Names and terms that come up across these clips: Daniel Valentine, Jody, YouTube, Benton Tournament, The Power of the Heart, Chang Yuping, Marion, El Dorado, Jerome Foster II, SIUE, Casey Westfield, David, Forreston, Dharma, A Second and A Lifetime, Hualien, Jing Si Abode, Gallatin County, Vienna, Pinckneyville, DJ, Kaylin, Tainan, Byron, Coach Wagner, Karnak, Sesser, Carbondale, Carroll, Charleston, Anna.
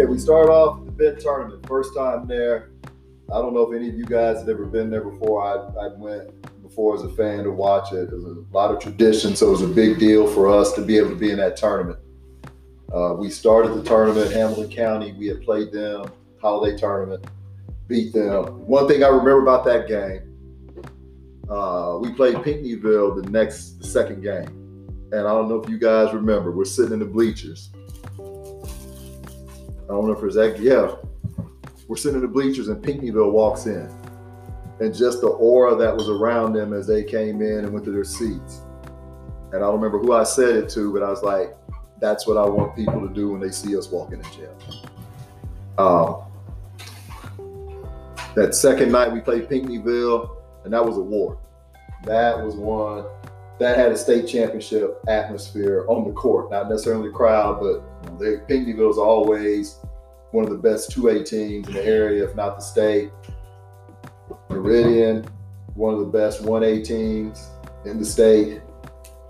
Okay, we start off with the Benton Tournament. First time there. I don't know if any of you guys have ever been there before. I went before as a fan to watch it. There's a lot of tradition, so it was a big deal for us to be able to be in that tournament. We started the tournament, Hamilton County. We had played them, holiday tournament, beat them. One thing I remember about that game, we played Pinckneyville the second game. And I don't know if you guys remember, we're sitting in the bleachers. I don't know if it's that, yeah. We're sitting in the bleachers and Pinckneyville walks in. And just the aura that was around them as they came in and went to their seats. And I don't remember who I said it to, but I was like, that's what I want people to do when they see us walk in the gym. That second night we played Pinckneyville, and that was a war. That was one. That had a state championship atmosphere on the court, not necessarily the crowd, but Pinckneyville is always one of the best 2A teams in the area, if not the state. Meridian, one of the best 1A teams in the state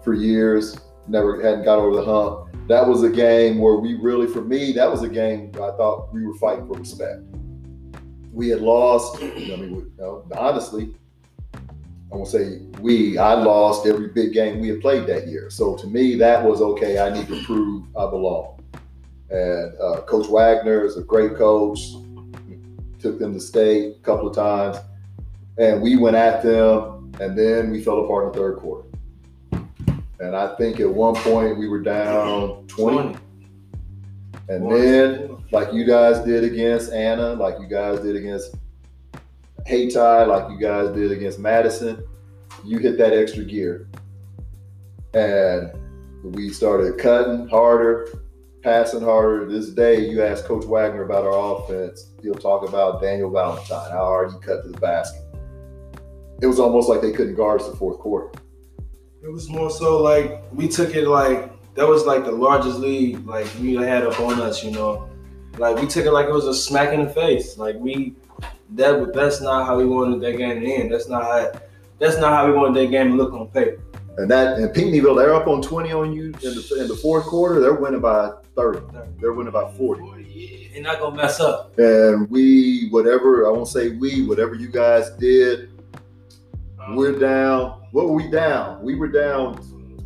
for years, hadn't got over the hump. That was a game where we really, for me, that was a game where I thought we were fighting for respect. We had lost, honestly, I won't say I lost every big game we had played that year. So to me, that was okay. I need to prove I belong. And Coach Wagner is a great coach. Took them to state a couple of times. And we went at them, and then we fell apart in the third quarter. And I think at one point we were down 20. And then, like you guys did against Anna, like you guys did against Hayti, like you guys did against Madison, you hit that extra gear. And we started cutting harder, passing harder. To this day, you ask Coach Wagner about our offense, he'll talk about Daniel Valentine, how hard he cut to the basket. It was almost like they couldn't guard us the fourth quarter. It was more so like we took it like that was like the largest lead like we had up on us, you know. Like we took it like it was a smack in the face. Like that's not how we wanted that game to end. That's not how we wanted that game to look on paper. And Pinckneyville, they're up on 20 on you in the fourth quarter. They're winning by 30. They're winning by 40. Yeah, they're not gonna mess up. And whatever you guys did, we're down. What were we down? We were down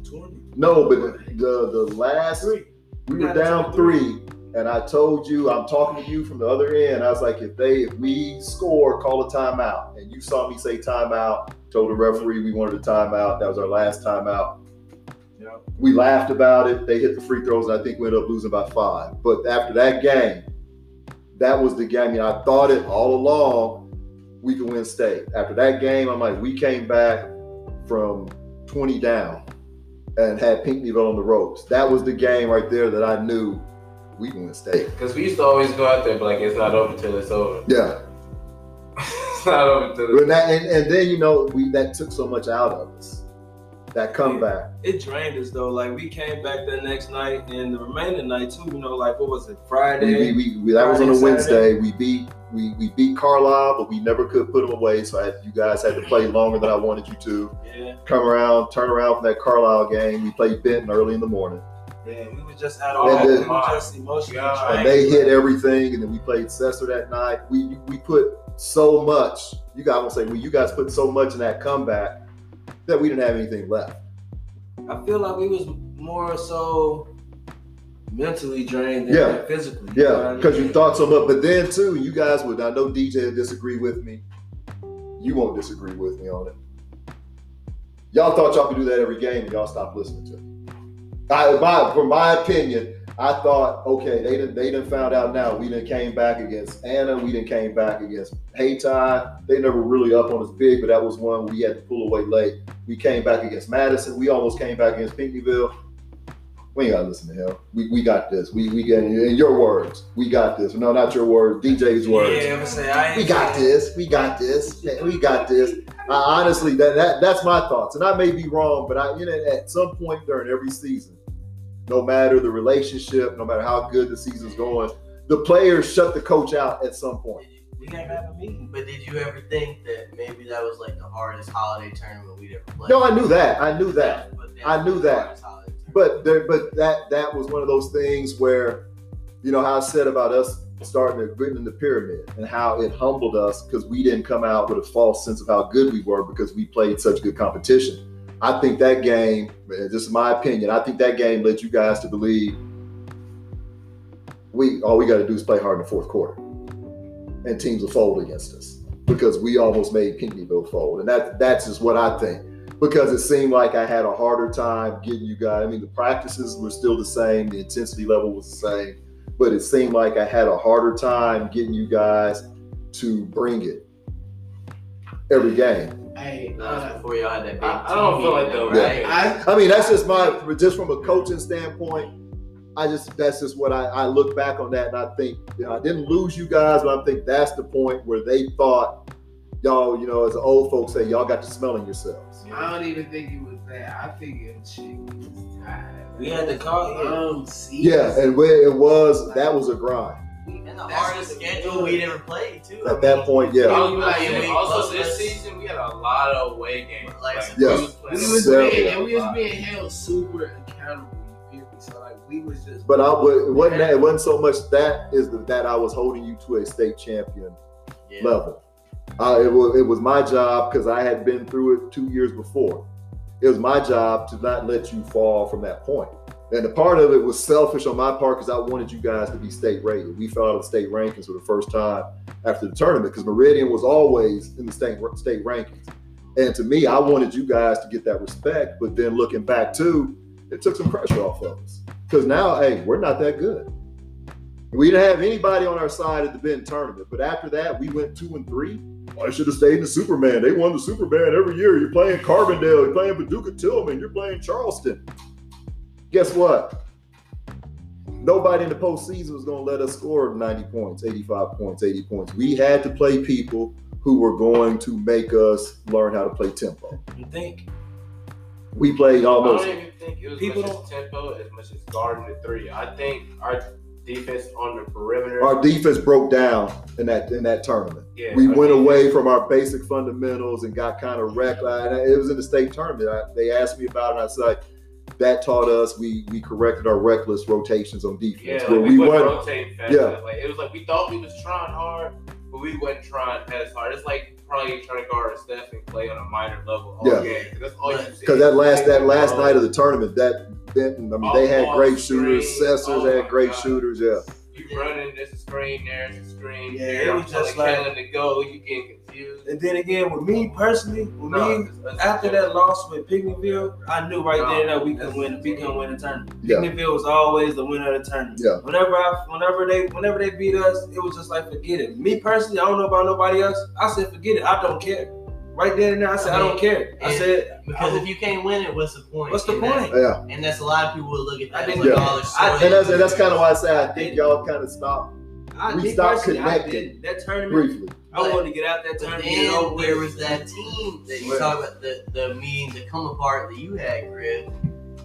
20. No, but the last three. We were down 3. And I told you, I'm talking to you from the other end. I was like, if we score, call a timeout. And you saw me say timeout, told the referee we wanted a timeout. That was our last timeout. Yeah. We laughed about it. They hit the free throws, and I think we ended up losing by 5. But after that game, that was the game. I thought it all along, we could win state. After that game, I'm like, we came back from 20 down and had Pinckneyville on the ropes. That was the game right there that I knew we can mistake. Because we used to always go out there, but like, it's not over till it's over. Yeah. It's not over till it's over. And then, that took so much out of us, that comeback. It drained us, though. Like, we came back the next night and the remaining night, too. What was it, Friday? That was on a Wednesday. We beat Carlisle, but we never could put them away, so you guys had to play longer than I wanted you to. Yeah. Turn around from that Carlisle game. We played Benton early in the morning. Yeah, we were just out all the emotionally drained. And they hit everything, and then we played Cesar that night. We put so much. You guys put so much in that comeback that we didn't have anything left. I feel like we was more so mentally drained than physically. Yeah, because you thought so much. But then too, you guys would. I know DJ would disagree with me. You won't disagree with me on it. Y'all thought y'all could do that every game, and y'all stopped listening to it. From my opinion, I thought, okay, they done found out now. We done came back against Anna. We done came back against Hayti. They never really up on us big, but that was one we had to pull away late. We came back against Madison. We almost came back against Pinckneyville. We ain't got to listen to him. We got this. We got, in your words, we got this. No, not your words, DJ's words. Yeah, we got this. We got this. We got this. Honestly, that's my thoughts. And I may be wrong, but at some point during every season, no matter the relationship, no matter how good the season's going, the players shut the coach out at some point. We never have a meeting. But did you ever think that maybe that was like the hardest holiday tournament we'd ever played? No, I knew that. I knew that. But that was one of those things where you know, how I said about us starting to get in the pyramid and how it humbled us because we didn't come out with a false sense of how good we were because we played such good competition. I think that game, this is my opinion, I think that game led you guys to believe all we got to do is play hard in the fourth quarter and teams will fold against us because we almost made Pinckneyville fold. And that's just what I think, because it seemed like I had a harder time getting you guys. I mean, the practices were still the same. The intensity level was the same, but it seemed like I had a harder time getting you guys to bring it every game. Hey, before y'all had that big I don't feel like though, right? Yeah. I mean, that's just just from a coaching standpoint, that's just what I look back on that and I think, you know, I didn't lose you guys, but I think that's the point where they thought y'all, you know, as the old folks say, y'all got to smelling yourselves. I don't even think it was that. I think it was tired. We had to call him. Yeah, and it was, that was a grind. And the hardest schedule we'd ever played, too. At that point, yeah. Also, this season, we had a lot of away games. We was being held super accountable. So like we was just. But it wasn't so much that that I was holding you to a state champion level. It was my job, because I had been through it 2 years before. It was my job to not let you fall from that point. And a part of it was selfish on my part because I wanted you guys to be state rated. We fell out of the state rankings for the first time after the tournament because Meridian was always in the state rankings. And to me, I wanted you guys to get that respect. But then looking back too, it took some pressure off of us. Because now, hey, we're not that good. We didn't have anybody on our side at the Benton Tournament. But after that, we went 2-3. I should have stayed in the Superman. They won the Superman every year. You're playing Carbondale. You're playing Paducah Tillman. You're playing Charleston. Guess what? Nobody in the postseason was going to let us score 90 points, 85 points, 80 points. We had to play people who were going to make us learn how to play tempo. You think? We played almost. I don't even think it was as much as tempo, as much as guarding the three. I think our defense on the perimeter. Our defense broke down in that tournament. Yeah, we went away from our basic fundamentals and got kind of wrecked. It was in the state tournament. They asked me about it. And I said that taught us. We corrected our reckless rotations on defense. Yeah, we went rotating fast. Yeah. It was like we thought we was trying hard, but we wasn't trying as hard. It's like probably trying to guard Steph and play on a minor level. Because that last night of the tournament, that Benton, I mean, they had great shooters. Cesar had great shooters. Yeah. You running, there's a screen, there's a screen. Yeah, there. It was just like Kaylin to go. You getting confused. And then again, with me personally, after that loss with Pinckneyville, I knew right there that we could win. We could win the tournament. Yeah. Pinckneyville was always the winner of the tournament. Yeah. Whenever they beat us, it was just like forget it. Me personally, I don't know about nobody else. I said forget it. I don't care. Right there and there, I said I don't care. I said because if you can't win it, what's the point? What's the point? Yeah. And that's a lot of people will look at that. That's kind of why I say I think y'all kind of stopped. We stopped connecting. That tournament briefly. I wanted to get out that tournament. Then there was that team that you talk about, the meeting, the come apart that you had, Griff,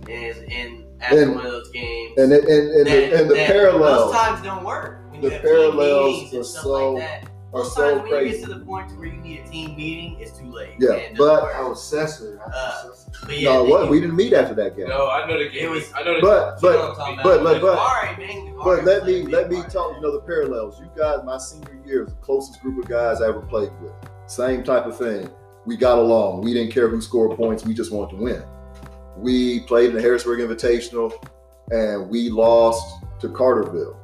and after one of those games, and the parallels. Those times don't work when you have team meetings and stuff like that. So when you get to the point where you need a team meeting, it's too late. Yeah, Sesser. We didn't meet after that game. No, I know the game was. I know the let me talk. You know the parallels. You guys, my senior year, the closest group of guys I ever played with. Same type of thing. We got along. We didn't care who scored points. We just wanted to win. We played in the Harrisburg Invitational, and we lost to Carterville.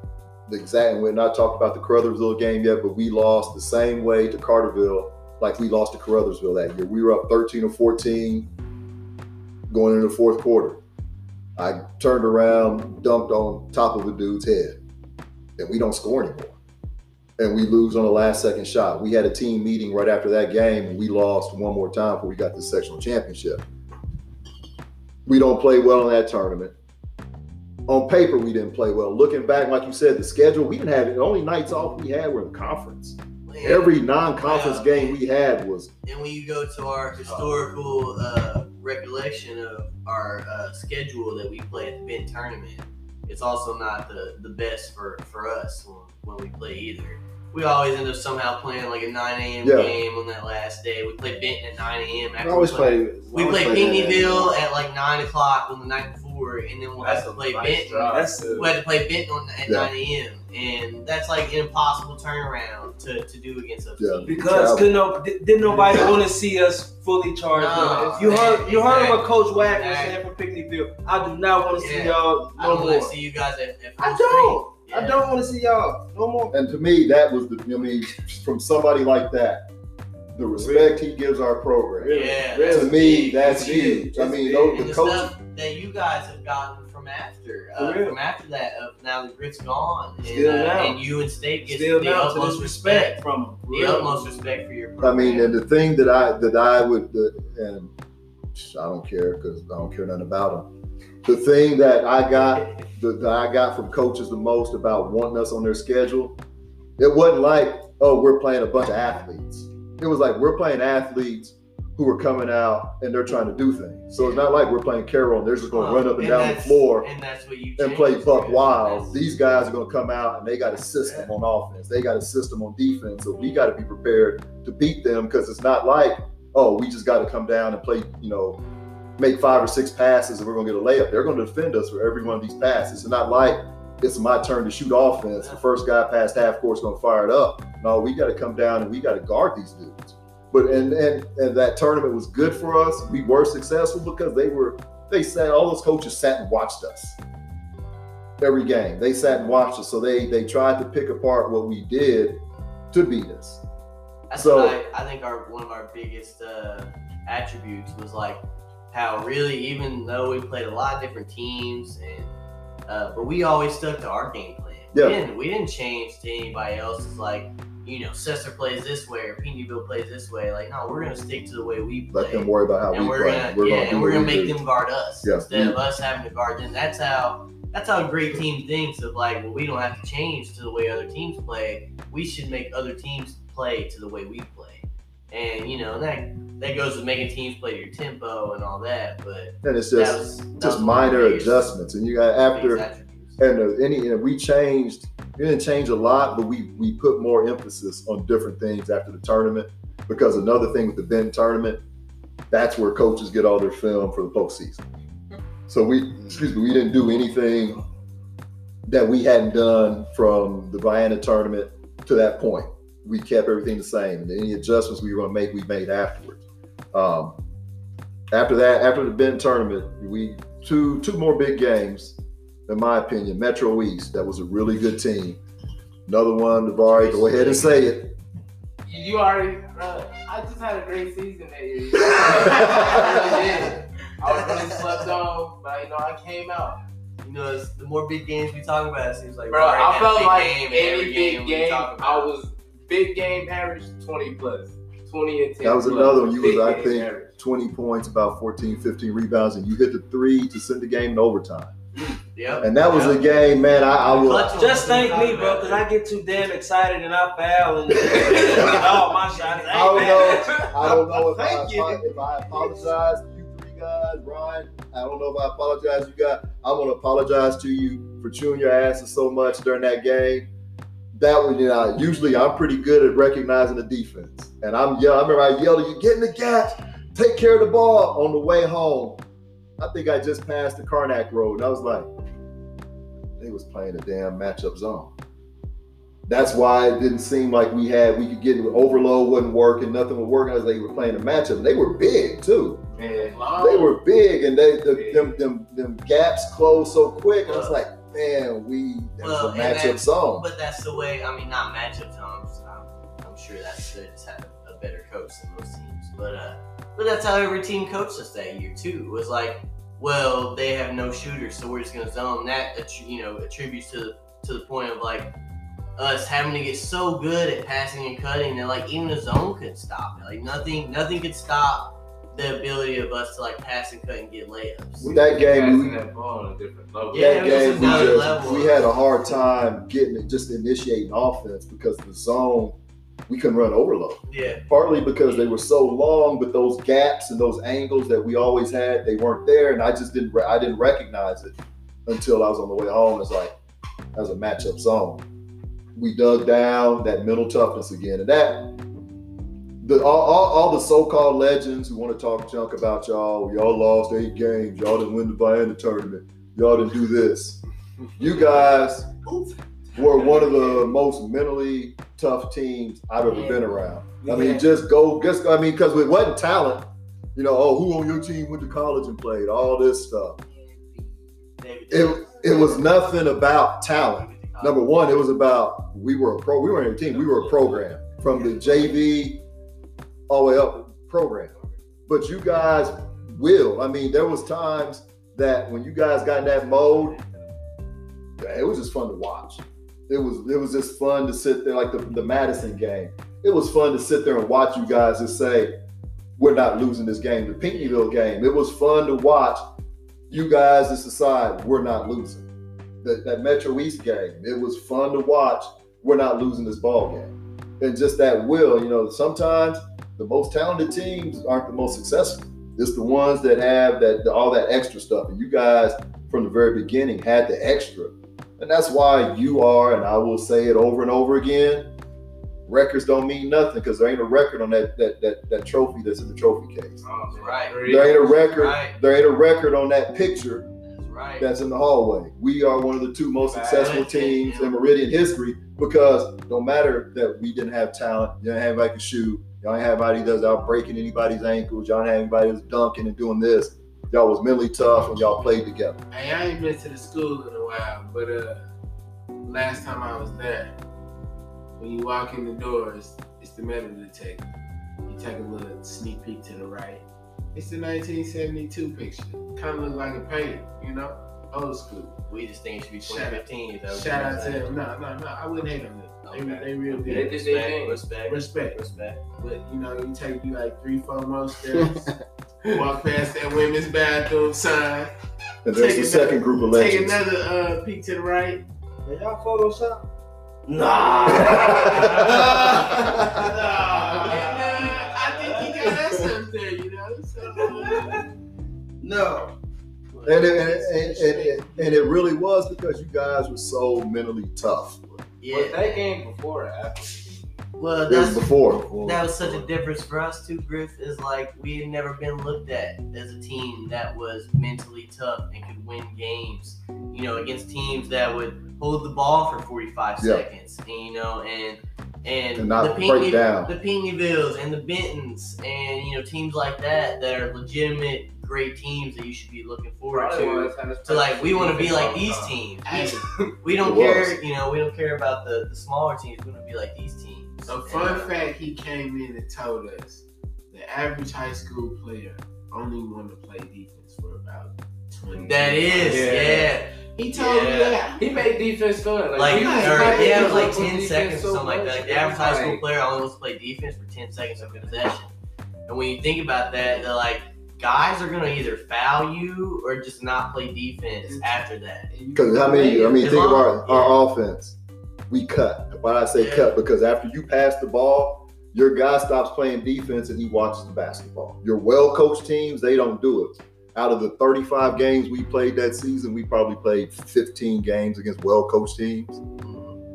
Exactly. We're not talking about the Caruthersville game yet, but we lost the same way to Carterville like we lost to Caruthersville that year. We were up 13 or 14 going into the fourth quarter. I turned around, dunked on top of a dude's head, and we don't score anymore. And we lose on the last second shot. We had a team meeting right after that game, and we lost one more time before we got the sectional championship. We don't play well in that tournament. On paper, we didn't play well. Looking back, like you said, the schedule, we didn't have it. The only nights off we had were in conference. Every non-conference game we had was. And when you go to our historical recollection of our schedule that we play at the Benton Tournament, it's also not the best for us when we play either. We always end up somehow playing like a 9 a.m. game on that last day. We play Benton at 9 a.m. We play Pinckneyville at like 9 o'clock on the night before. before, and then we'll have to play Benton. We'll have to play Benton at 9 a.m. And that's like an impossible turnaround to do against us. Yeah. Because didn't nobody want to see us fully charged. No, you heard what Coach Wagner said from Pinckneyville. I do not want to see y'all no more. I don't want to see you guys at I don't. Yeah. I don't want to see y'all no more. And to me, that was the, I mean, from somebody like that, the respect he gives our program. Yeah. To me, that's huge. I mean, the coaches that you guys have gotten from after that, now that Griff's gone, and you and State get the utmost respect from him. The utmost respect for your program. I mean, and the thing that I don't care because I don't care nothing about him. The thing that I got, from coaches the most about wanting us on their schedule, it wasn't like, oh, we're playing a bunch of athletes. It was like we're playing athletes who are coming out and they're trying to do things. So it's not like we're playing Carroll and they're just going to run up and down the floor and play buck wild. These guys are going to come out and they got a system on offense. They got a system on defense. So we got to be prepared to beat them because it's not like, oh, we just got to come down and play, make 5 or 6 passes and we're going to get a layup. They're going to defend us for every one of these passes. It's not like it's my turn to shoot offense. The first guy past half court is going to fire it up. No, we got to come down and we got to guard these dudes. But and that tournament was good for us. We were successful because all those coaches sat and watched us every game. They sat and watched us, so they tried to pick apart what we did to beat us. That's I think one of our biggest attributes was like how really, even though we played a lot of different teams, but we always stuck to our game plan. Yeah. We didn't change to anybody else. It's like, Cesar plays this way or Pinckneyville plays this way. Like, no, we're gonna stick to the way we play. Let them worry about how and we play. We're gonna make them guard us instead of us having to guard them. That's how great team thinks of like, well, we don't have to change to the way other teams play. We should make other teams play to the way we play. And that goes with making teams play your tempo and all that, but and it's just minor adjustments. And you got after we didn't change a lot, but we put more emphasis on different things after the tournament because another thing with the Benton tournament, that's where coaches get all their film for the postseason. So we didn't do anything that we hadn't done from the Vienna tournament to that point. We kept everything the same, and any adjustments we were going to make, we made afterwards. After that, after the Benton tournament, we two more big games, in my opinion. Metro East, that was a really good team. Another one, Davari, go ahead and say it. You already, I just had a great season that year. I was really slept on, but I came out. The more big games we talk about, it seems like I felt like every big game I was. Big game average, 20 plus. 20 and 10. That was another one. You was, I think, average. 20 points, about 14, 15 rebounds, and you hit the three to send the game in overtime. Yep. And that was a game, man, I will. Just thank me, bro, because I get too damn excited and I foul and all my shots. I don't know if I apologize to you three guys, Ryan. I don't know if I apologize to you guys. I want to apologize to you for chewing your asses so much during that game. That one, usually I'm pretty good at recognizing the defense. And I remember I yelled at you, get in the gap, take care of the ball. On the way home, I think I just passed the Karnak Road. And I was like, they was playing a damn matchup zone. That's why it didn't seem like we could get into overload, wasn't working, nothing was working. I was like, they were playing a matchup. And they were big too. Man, they were big and them gaps closed so quick. And I was like, a matchup zone. But that's the way, not matchup zones. I'm sure they just had a better coach than most teams. But that's how every team coached us that year, too. It was like, well, they have no shooters, so we're just going to zone. That, attributes to the point of, like, us having to get so good at passing and cutting that, like, even the zone couldn't stop it. Like, nothing could stop the ability of us to like pass and cut and get layups. With that game, we had a hard time getting it, just initiating offense because the zone, we couldn't run overload. Yeah. Partly because they were so long, but those gaps and those angles that we always had, they weren't there, and I just didn't recognize it until I was on the way home. It's like that was a matchup zone. We dug down that mental toughness again, and that. all the so-called legends who want to talk junk about y'all. Y'all lost 8 games. Y'all didn't win the Vienna tournament. Y'all didn't do this. You guys were one of the most mentally tough teams I've ever been around. I mean, just because it wasn't talent. You know, oh, who on your team went to college and played? All this stuff. It was nothing about talent. Number one, it was about we weren't a team. We were a program from the JV all the way up program. But you guys will. I mean, there was times that when you guys got in that mode, it was just fun to watch. It was just fun to sit there, like the Madison game. It was fun to sit there and watch you guys just say, we're not losing this game. The Pinckneyville game, it was fun to watch you guys just decide we're not losing. That Metro East game, it was fun to watch. We're not losing this ball game. And just that will, you know, sometimes the most talented teams aren't the most successful. It's the ones that have that all that extra stuff. And you guys from the very beginning had the extra. And that's why you are, and I will say it over and over again, records don't mean nothing because there ain't a record on that trophy that's in the trophy case. Oh, right. There ain't a record. Right. There ain't a record on that picture that's in the hallway. We are one of the 2 most successful teams in Meridian history because no matter that we didn't have talent, you didn't have anybody to shoot, y'all ain't have anybody that's out breaking anybody's ankles, y'all ain't have anybody that's dunking and doing this. Y'all was mentally tough and y'all played together. Hey, I ain't been to the school in a while, but last time I was there, when you walk in the door, it's the metal detector. You take a little sneak peek to the right. It's the 1972 picture. Kind of look like a painting, you know? Old school. We just think it should be 2015. Shout out to them. No. I wouldn't hate on them. Okay. They real good. They just Respect. But, you know, you take you like 3-4 more steps. Walk past that women's bathroom sign. And there's the second group of legends. Take another peek to the right. Did y'all Photoshop? Nah. And I think he got that stuff there, you know? So, no. And it really was because you guys were so mentally tough. Yeah. Was that game before or after? Well, that was before. That was such a difference for us too, Griff, is like we had never been looked at as a team that was mentally tough and could win games, you know, against teams that would hold the ball for 45 seconds, and, you know, and not break down. The Pinckneyvilles and the Bentons and, you know, teams like that are legitimate, great teams that you should be looking forward to. So like, we want to be like these teams. We don't care, you know, we don't care about the smaller teams. We want to be like these teams. A fun fact he came in and told us the average high school player only wanted to play defense for about 20 minutes. That is, yeah. He told me that. He made defense fun. It was like 10 seconds or something like that. Like, the average high school player only wants to play defense for 10 seconds of possession. And when you think about that, they're like, guys are going to either foul you or just not play defense after that. Because think of our offense. We cut. Why I say cut? Because after you pass the ball, your guy stops playing defense and he watches the basketball. Your well-coached teams, they don't do it. Out of the 35 games we played that season, we probably played 15 games against well-coached teams.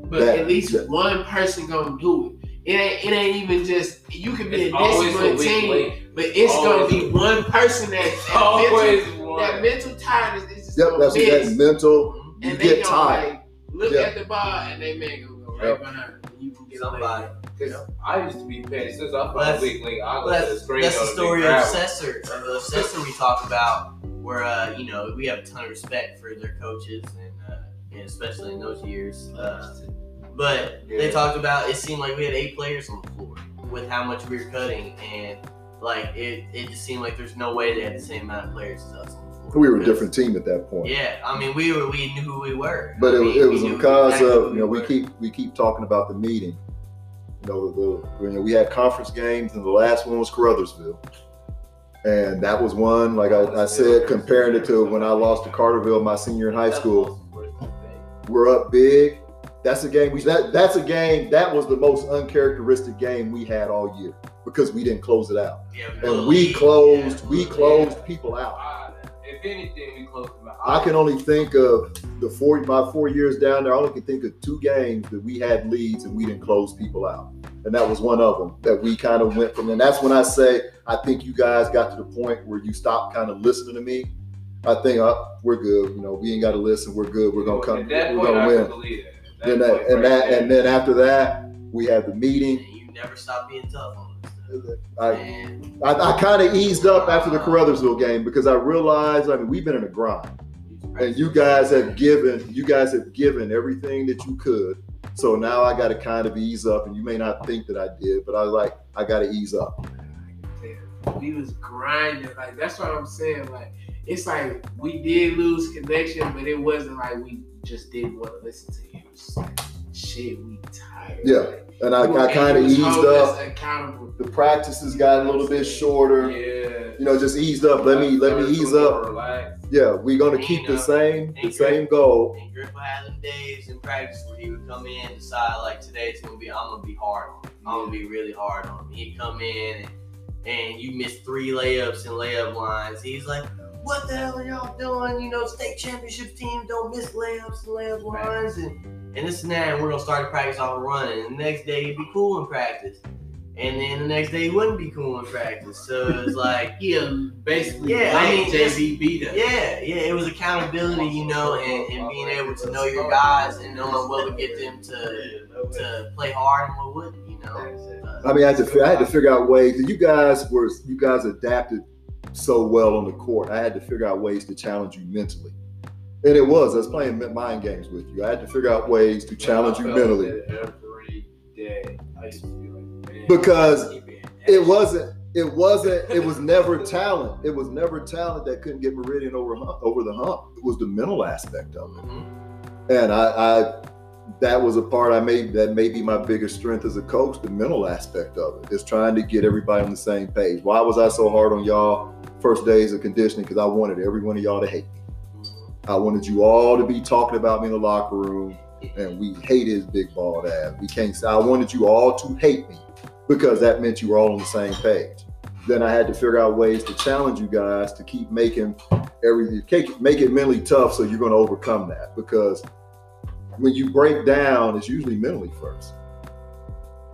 But at least one person gonna do it. It ain't even just you can be a team, but it's always gonna be one person that mental tiredness is just that's mental. You get tired. Look at the ball and they make them go right behind them. You can get somebody. Because I used to be petty. Since I played Vic Link, I was to the screen. That's the story of Cesar. The Cesar we talk about, where you know, we have a ton of respect for their coaches, and especially in those years. But they talked about it seemed like we had 8 players on the floor with how much we were cutting, and like it just seemed like there's no way they had the same amount of players as us. We were a different team at that point. Yeah, I mean, we knew who we were. But it was because of, you know, we keep talking about the meeting. You know, we had conference games, and the last one was Caruthersville, and that was one like I said, comparing it to when I lost to Carterville my senior in high school. We're up big. That's a game. That was the most uncharacteristic game we had all year because we didn't close it out, and we closed people out. If anything, we closed them out. I can only think of my 4 years down there, I only can think of 2 games that we had leads and we didn't close people out. And that was one of them that we kind of went from. And that's when I say I think you guys got to the point where you stopped kind of listening to me. I think we're good. You know, we ain't got to listen. We're good. We're going to come. We're going to win. I believe it. And then after that, we had the meeting. And you never stopped being tough on us. I kind of eased up after the Carruthersville game because I realized, we've been in a grind. And you guys have given everything that you could. So now I got to kind of ease up. And you may not think that I did, but I was like, I got to ease up. We was grinding. Like, that's what I'm saying. Like, it's like we did lose connection, but it wasn't like we just didn't want to listen to you. It's like, shit, we tired. Yeah. Like, and I kind of eased up. The practices got a little bit shorter. Yeah. You know, just eased up. Let me ease up. Relax. Yeah, we're going to keep the same goal. And Griff had them days in practice where he would come in and decide, like, today's going to be, I'm going to be hard on him. I'm going to be really hard on him. He'd come in and you miss 3 layups and layup lines. He's like, what the hell are y'all doing? You know, state championship team don't miss layups and layup lines. And this and that, and we're going to start the practice off running. And the next day, he'd be cool in practice. And then the next day, he wouldn't be cool in practice. So it was like, JV beat us. It was accountability, you know, and being able to know your guys and knowing what would get them to play hard and what wouldn't, you know. I had to figure out ways. You guys adapted so well on the court. I had to figure out ways to challenge you mentally. And I was playing mind games with you. I had to figure out ways to challenge you mentally. Every day, I used to be like, because it was never talent that couldn't get Meridian over the hump. It was the mental aspect of it. Mm-hmm. And I that was a part that may be my biggest strength as a coach, the mental aspect of it, is trying to get everybody on the same page. Why was I so hard on y'all first days of conditioning? Because I wanted every one of y'all to hate me. Mm-hmm. I wanted you all to be talking about me in the locker room, and we hate his big bald ass. I wanted you all to hate me, because that meant you were all on the same page. Then I had to figure out ways to challenge you guys to keep make it mentally tough, so you're going to overcome that. Because when you break down, it's usually mentally first.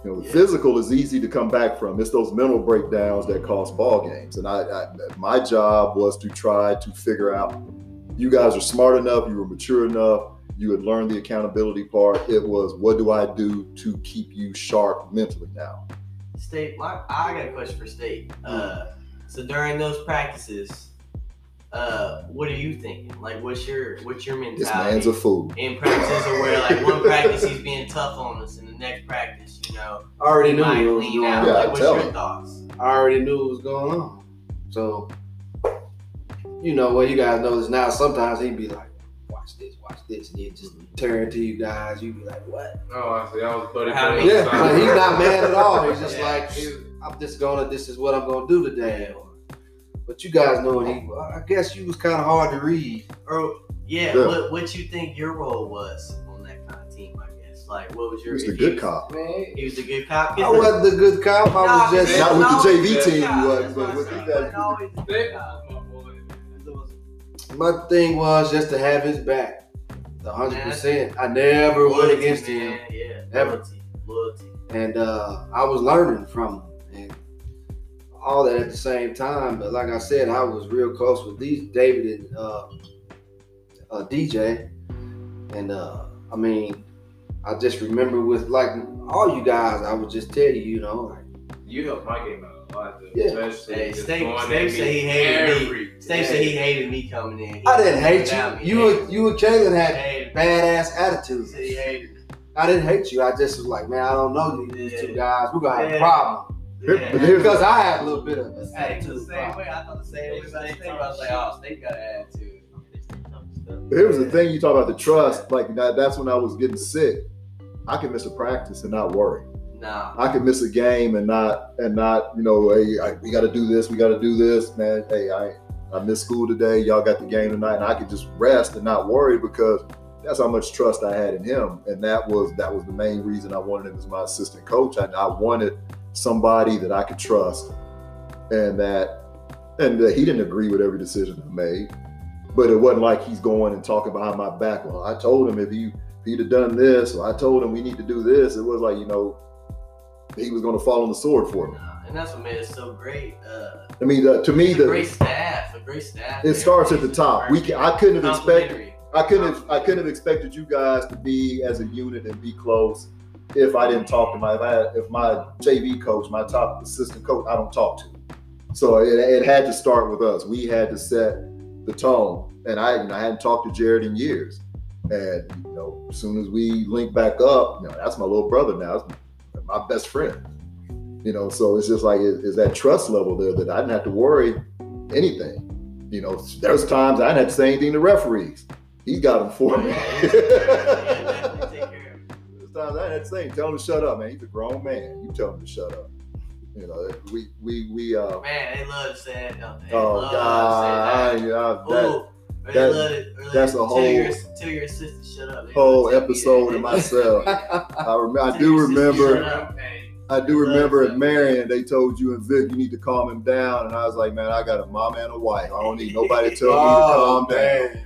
You know, the physical is easy to come back from. It's those mental breakdowns that cause ball games. And my job was to try to figure out, you guys are smart enough, you were mature enough, you had learned the accountability part. It was, what do I do to keep you sharp mentally now? State, I got a question for State. So during those practices, what are you thinking? Like, what's your mentality? This man's a fool. In practices or where, like, one practice he's being tough on us, and the next practice, you know, I already knew what was going on. Yeah, like, what's your thoughts? I already knew what was going on. So, you know, well, you guys know this now. Sometimes he'd be like, watch this, and he just turn to you guys. You'd be like, what? Oh, I see. I was buddy. Yeah, like, he's not mad at all. He's just like, this is what I'm going to do today. But you guys know, I guess you was kind of hard to read. What you think your role was on that kind of team, I guess? Like, what was your... He was the good cop. Man, he was the good cop? I wasn't the good cop. I was just... Not with the JV team, you was, but with the good cop. My thing was just to have his back, 100%. I never went against him, ever. Loyalty. And I was learning from him, and all that at the same time. But like I said, I was real close with David and DJ, and I just remember with, like, all you guys, I would just tell you, you know, like, you helped my game out. Stapes said he hated me coming in. I didn't hate you. You and Kaylin had badass attitudes. He hated me. I didn't hate you. I just was like, man, I don't know these two guys. We're gonna have a problem. Yeah. Because I had a little bit of an attitude. I thought the same way about Stapes. I was like, oh, Stapes got an attitude. Here was the thing you talk about, the trust. Like, that's when I was getting sick. I could miss a practice and not worry. Nah. I could miss a game and not, you know, hey, we got to do this, man. Hey, I missed school today. Y'all got the game tonight, and I could just rest and not worry, because that's how much trust I had in him, and that was the main reason I wanted him as my assistant coach. I wanted somebody that I could trust, and that he didn't agree with every decision I made, but it wasn't like he's going and talking behind my back. Well, I told him if he'd have done this, or I told him we need to do this. It was like, you know, he was going to fall on the sword for me. And that's what made it so great. I mean, to me, the great staff, It starts at the top. I couldn't have expected you guys to be as a unit and be close if I didn't talk to my JV coach, my top assistant coach. I don't talk to. So it had to start with us. We had to set the tone, and I hadn't talked to Jared in years. And as soon as we link back up, that's my little brother now. That's my best friend. So it's just like is that trust level there that I didn't have to worry anything. There's times I didn't have to say anything to referees. He's got them for me. There's times I didn't have to say anything. Tell him to shut up, man. He's a grown man. You tell him to shut up. Man, they love saying nothing. That's a whole tell your assistant shut up. Whole episode to myself. I do remember at Marion, they told you and Vic, you need to calm him down. And I was like, man, I got a mom and a wife. I don't need nobody to tell me to calm down.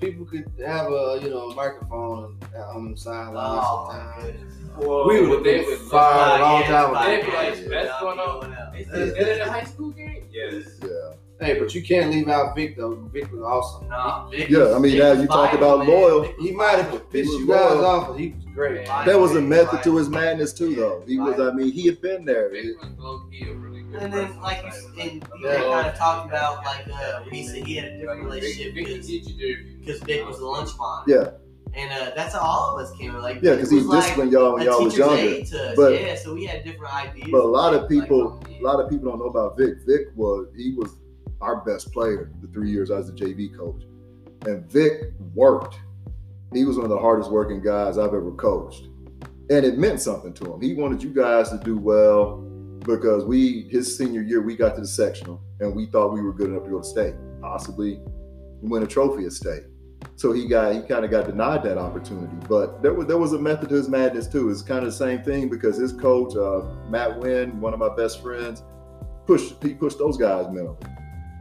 People could have a, microphone on the sideline sometimes. Well, we would be fired a long time ago. That's going on. Is it a high school game? Yes. Yeah. Hey, but you can't leave out Vic, though. Vic was awesome. Now you talk about loyal. He might have pissed you guys off, but he was great. There was a method to his madness, too, though. He had been there. Vic was low-key a really good person. And then, you kind of talked about, he said he had a different relationship because Vic was the lunch mom. Yeah. And that's how all of us came. Because he disciplined y'all when y'all was younger. So we had different ideas. But a lot of people don't know about Vic. Vic was our best player the 3 years I was the JV coach. And Vic worked. He was one of the hardest working guys I've ever coached. And it meant something to him. He wanted you guys to do well because his senior year, we got to the sectional and we thought we were good enough to go to state, possibly win a trophy at state. So he kind of got denied that opportunity. But there was a method to his madness, too. It's kind of the same thing because his coach, Matt Wynn, one of my best friends, he pushed those guys mentally.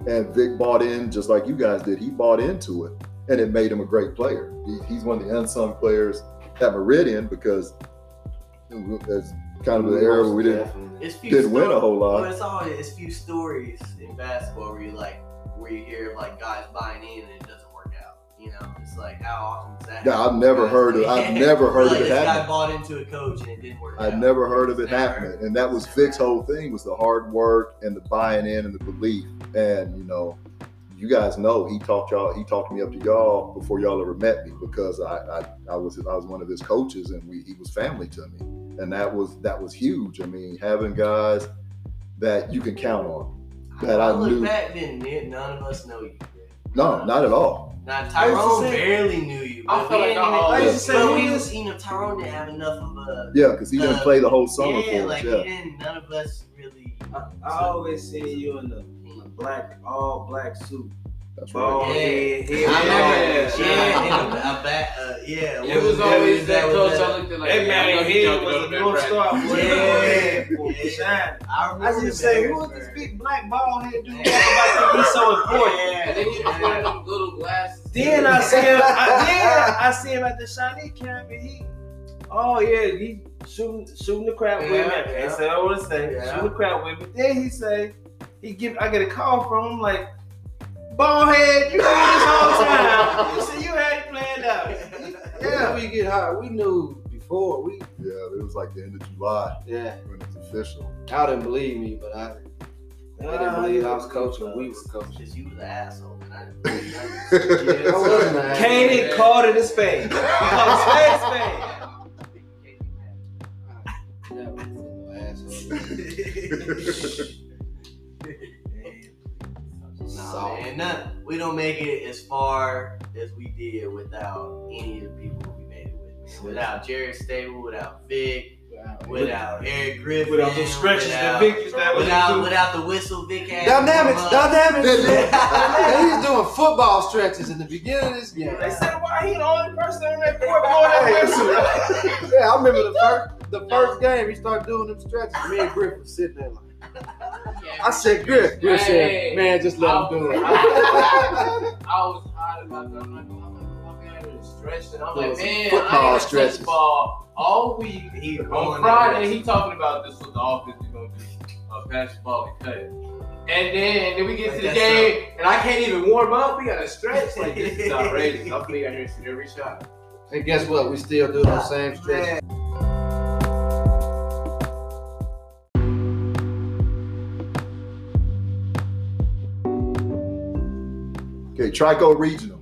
And Vic bought in, just like you guys did. He bought into it, and it made him a great player. He's one of the unsung players at Meridian because that's kind of the era where we didn't win a whole lot. But it's few stories in basketball where you hear guys buying in and it doesn't work out. It's how often does that happen? I've never heard of it happening. This guy bought into a coach and it didn't work out. I've never heard of it happening, and that was Vic's whole thing was the hard work and the buying in and the belief. And you guys know he talked me up to y'all before y'all ever met me because I was one of his coaches and he was family to me, and that was huge. I mean, having guys that you can count on that I knew. Back then, none of us know you. No, not at all. Now Tyrone barely knew you. I feel Tyrone didn't have enough of a because he didn't play the whole summer for us. None of us really. I always see you in the all black suit. That's right. It was always that coach I looked at that man here was a north star. I just say, who is this big black bald head dude talking about to be so important? And then you had them little glasses. Then I see him. I see him at the Shawnee camp, and he's shooting the crap with me. He said, I want to say, shooting the crap with me. Then he say, I get a call from him like. Ballhead, you knew this whole time. You said you had it planned out. Yeah, we get hot. We knew before. It was like the end of July. Yeah, when it's official. Y'all didn't believe me, but I didn't believe I was coaching. We were coaching. Because you was an asshole, and I didn't believe you. I wasn't an asshole. Katie called it a spade. He called it a spade. We don't make it as far as we did without any of the people we made it with. Man. Without Jared Stable, without Vic, without Eric Griffin, without the stretches that Vic used to have, without the whistle Vic had. Dynamics. He was doing football stretches in the beginning of this game. They said, "Why he the only person in that court blowing that whistle?" I remember the first game he started doing them stretches. Me and Griff was sitting there like. I said, Griff said, man, just let him do it. I was hot about that. I'm like, man, stretch it. I'm like, man, football stretches. Ball all week. On Friday, he talking about this was the offense is going to just pass the ball and cut it. And then we get to the game, and I can't even warm up. We got to stretch. Like, this is outrageous. I'm putting out here and every shot. And guess what? We still do the same stretch. Man. Okay, Trico Regional.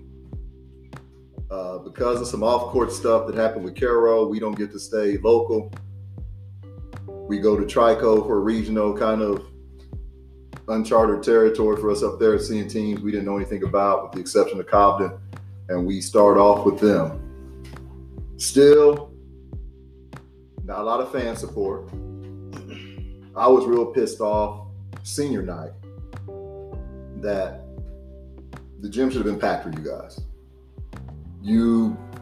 Because of some off-court stuff that happened with Carroll, we don't get to stay local. We go to Trico for a regional, kind of uncharted territory for us up there, seeing teams we didn't know anything about with the exception of Cobden, and we start off with them. Still, not a lot of fan support. I was real pissed off senior night that the gym should have been packed for you guys.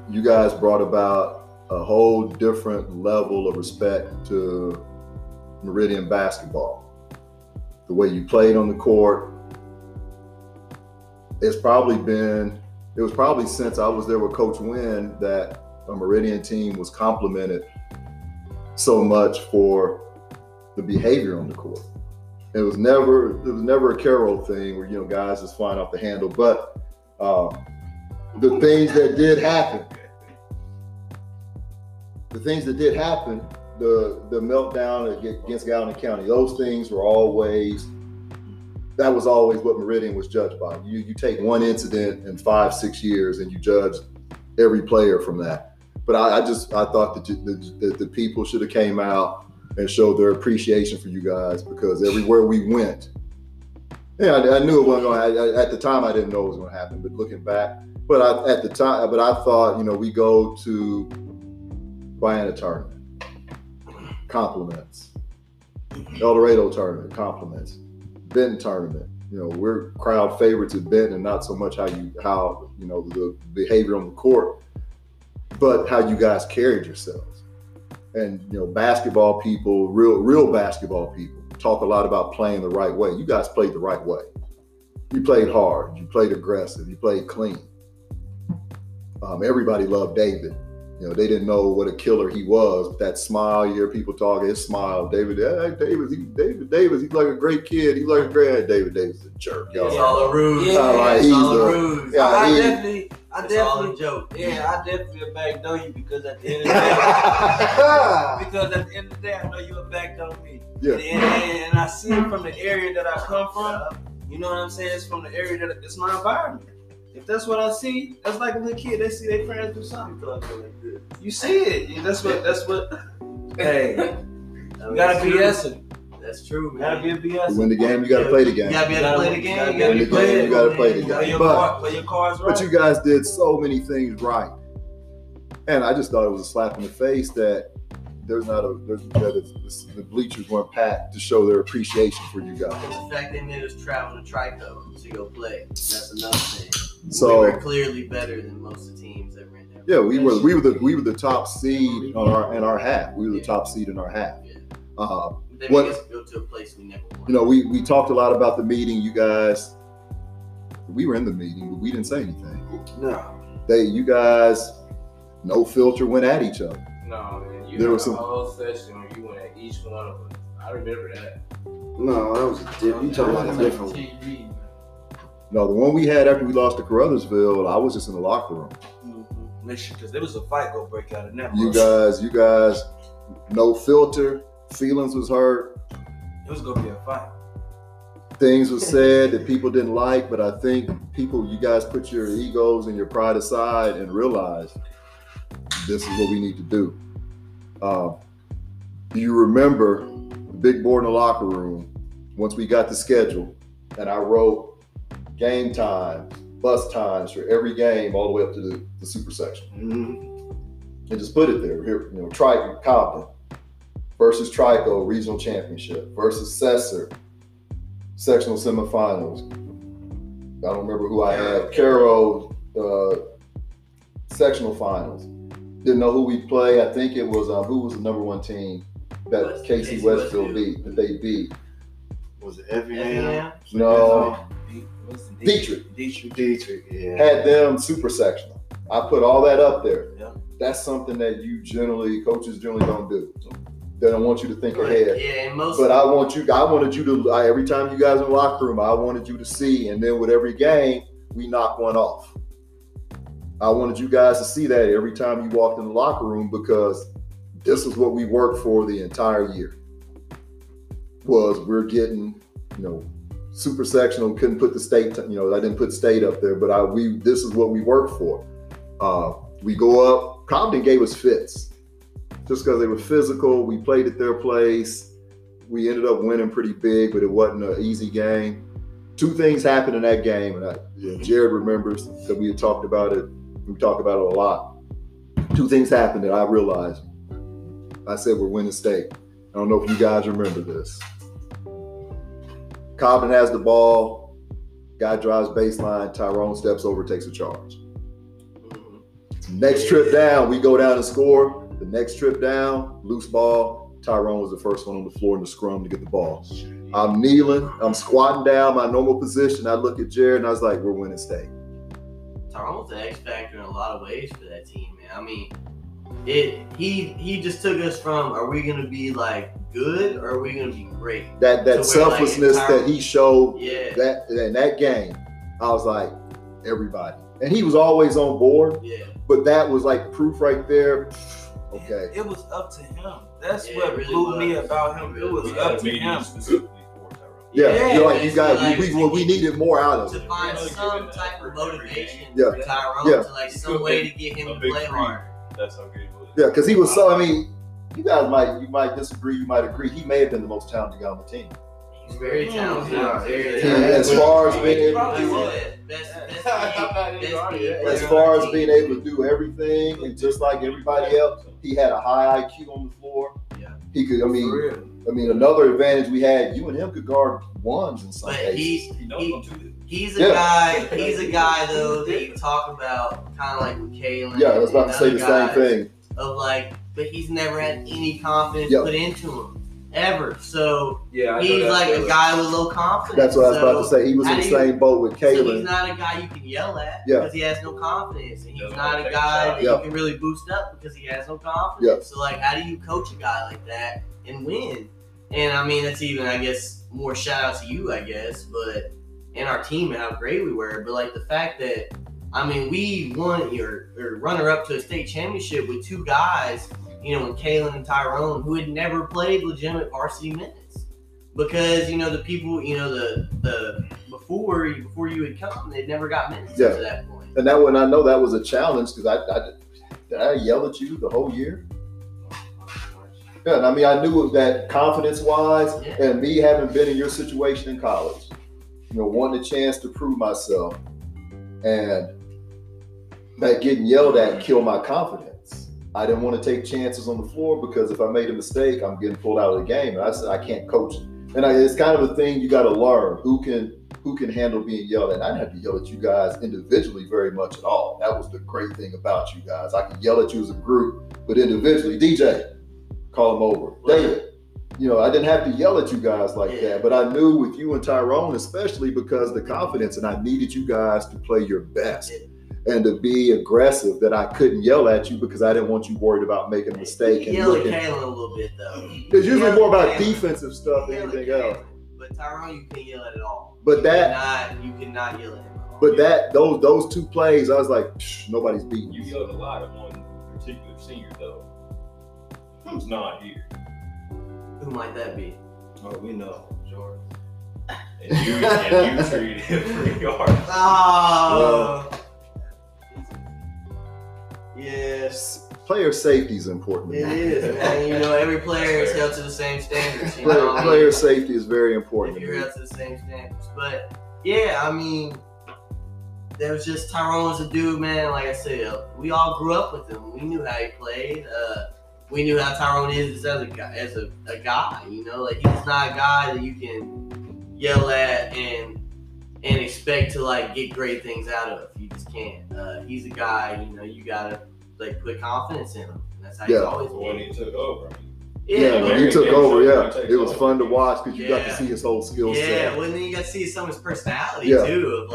You guys brought about a whole different level of respect to Meridian basketball. The way you played on the court, it was probably since I was there with Coach Wynn that a Meridian team was complimented so much for the behavior on the court. It was never a Carroll thing where, you know, guys just flying off the handle, but the things that did happen, the meltdown against Gallatin County, those things were always, that was always what Meridian was judged by. You take one incident in 5-6 years and you judge every player from that. But I thought that the people should have came out and showed their appreciation for you guys, because everywhere we went, yeah, I knew it wasn't going to, at the time I didn't know it was going to happen, but looking back, I thought, you know, we go to Vienna tournament, compliments. El Dorado tournament, compliments. Benton tournament, you know, we're crowd favorites at Benton, and not so much how the behavior on the court, but how you guys carried yourselves. And, you know, basketball people, real basketball people talk a lot about playing the right way. You guys played the right way. You played hard, you played aggressive, you played clean. Everybody loved David. You know, they didn't know what a killer he was, but that smile, you hear people talking, his smile, David Davis, he's like a great kid. He's like a great David Davis, a jerk. Y'all. It's all a ruse. Yeah, like, it's all a ruse. Yeah, I definitely a joke. Yeah, I definitely a backdoor you, because at the end of the day, I know you a backdoor me. Yeah. And I see it from the area that I come from. You know what I'm saying? It's from the area that it's my environment. If that's what I see, that's like a little kid. They see their friends do something like that. You see it. That's what. Hey, you gotta be essing. That's true, man. You gotta be a BS. You win the game, you gotta play the game. You gotta be able to play the game. You gotta be playing. You gotta play the game. Play your cards right. But you guys did so many things right, and I just thought it was a slap in the face that the bleachers weren't packed to show their appreciation for you guys. And the fact they made us travel to Trico to go play, that's another thing. So we were clearly better than most of the teams that were in there. Yeah, we were the top seed in our half. We were the top seed in our half. Yeah. They made us go to a place we never wanted. You know, we talked a lot about the meeting, you guys. We were in the meeting, but we didn't say anything. No. You guys, no filter, went at each other. No, man. There was a whole session where you went at each one of us. I remember that. No, that was a different. You talking about a different TV, one? No, the one we had after we lost to Caruthersville, I was just in the locker room. Mm-hmm. Because there was a fight gonna break out in that. You guys, no filter. Feelings was hurt. It was gonna be a fight. Things were said that people didn't like, but I think you guys put your egos and your pride aside and realized this is what we need to do. You remember the big board in the locker room, once we got the schedule, and I wrote game times, bus times for every game all the way up to the super section. Mm-hmm. And just put it there. Here, you know, Triton, Cobden versus Trico regional championship versus Cesar sectional semifinals. I don't remember who I had. Carroll sectional finals. Didn't know who we'd play. I think it was who was the #1 team that Casey Westfield beat, that they beat. Was it Vienna? No. Dietrich. Yeah. Had them super sectional. I put all that up there. Yeah. that's something that you coaches generally don't do. They don't want you to think ahead. Yeah, and most. But I wanted you to every time you guys in the locker room, I wanted you to see, and then with every game, we knock one off. I wanted you guys to see that every time you walked in the locker room, because this is what we worked for the entire year. Was we're getting, super sectional, couldn't put the state, I didn't put state up there, but this is what we worked for. We go up, Compton gave us fits just because they were physical. We played at their place. We ended up winning pretty big, but it wasn't an easy game. Two things happened in that game, and Jared remembers that we had talked about it. We talked about it a lot. Two things happened that I realized. I said we're winning state. I don't know if you guys remember this. Cobbin has the ball. Guy drives baseline. Tyrone steps over, takes a charge. Next trip down, we go down and score. The next trip down, loose ball. Tyrone was the first one on the floor in the scrum to get the ball. I'm kneeling. I'm squatting down my normal position. I look at Jared, and I was like, we're winning state. Tyrone's the X factor in a lot of ways for that team, man. I mean, he just took us from, are we going to be like good or are we going to be great? That selflessness that he showed that in that game, I was like, everybody. And he was always on board. Yeah. But that was like proof right there. Okay. It was up to him. That's what really blew me about him. It was up to him. Yeah, we needed more out of him. To find some type of motivation for Tyrone to some way to get him to play hard. That's okay. Yeah, because he was so. I mean, you might disagree, you might agree. He may have been the most talented guy on the team. He's very talented. As far as being able to do everything, and just like everybody else, he had a high IQ on the floor. Yeah, he could. I mean, another advantage we had. You and him could guard ones in some cases. He's a guy though that you talk about, kind of like with Kaylin. Yeah, I was about to say the same thing. But he's never had any confidence put into him ever. So he's like a guy with low confidence. That's what I was about to say. He was in the same boat with Kaylin. So he's not a guy you can yell at because he has no confidence, and he's not a guy that you can really boost up because he has no confidence. So how do you coach a guy like that and win? And I mean, that's even more shout out to you, but. And our team and how great we were, but the fact that we won or runner up to a state championship with two guys, with Kaylin and Tyrone, who had never played legitimate varsity minutes, because the people, the before you had come, they never got minutes up to that point. And that one, I know that was a challenge because I yelled at you the whole year. Yeah, and I knew that confidence wise, and me having been in your situation in college. Wanting a chance to prove myself, and that getting yelled at killed my confidence. I didn't want to take chances on the floor because if I made a mistake, I'm getting pulled out of the game. And I said, I can't coach. And it's kind of a thing you got to learn. Who can handle being yelled at? I didn't have to yell at you guys individually very much at all. That was the great thing about you guys. I could yell at you as a group, but individually, DJ, call him over. David. I didn't have to yell at you guys that, but I knew with you and Tyrone, especially because of the confidence, and I needed you guys to play your best and to be aggressive, that I couldn't yell at you because I didn't want you worried about making a mistake. You yell at Kaylin a little bit, though. It's usually more about defensive stuff than anything else. But Tyrone, you can't yell at all. You cannot yell at him at all. But those two plays, I was like, nobody's beating you. You yelled a lot at one particular senior, though, who's not here. Who might that be? Oh, we know, George. And you treated him pretty hard. Oh. Yes. Player safety is important. It is, man. Every player is held to the same standards. Player safety is very important. If you're held to the same standards. But, there was just Tyrone was a dude, man. Like I said, we all grew up with him. We knew how he played. We knew how Tyrone is as a guy, he's not a guy that you can yell at and expect to get great things out of. You just can't. He's a guy, you gotta put confidence in him. And that's how he's always been. When he took over. It was fun to watch because you got to see his whole skill set. Yeah, well, then you got to see some of his personality too. Of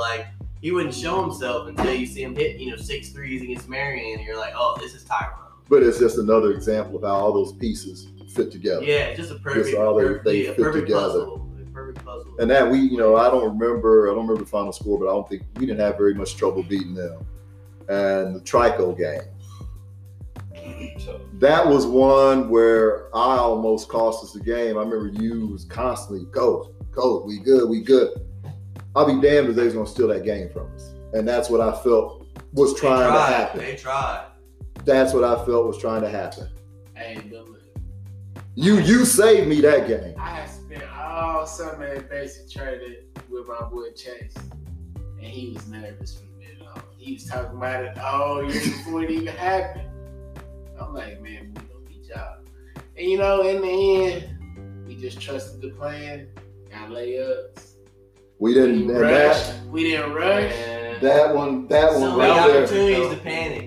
he wouldn't show himself until you see him hit, you know, 6 threes against Marion, and you're like, oh, this is Tyrone. But it's just another example of how all those pieces fit together. Yeah, just a perfect, perfect puzzle. And that we, you know, I don't remember the final score, but I don't think we didn't have very much trouble beating them. And the Trico game. That was one where I almost cost us the game. I remember you was constantly, coach, we good. I'll be damned if they was going to steal that game from us. And that's what I felt was trying to happen. They tried. That's what I felt was trying to happen. Hey, you saved me that game. I have spent all summer and basic training with my boy Chase, and he was nervous for me at all. He was talking about it all year before it even happened. I'm like, man, we gonna beat y'all. And you know, in the end, we just trusted the plan, got layups. We didn't rush. So many opportunities to panic.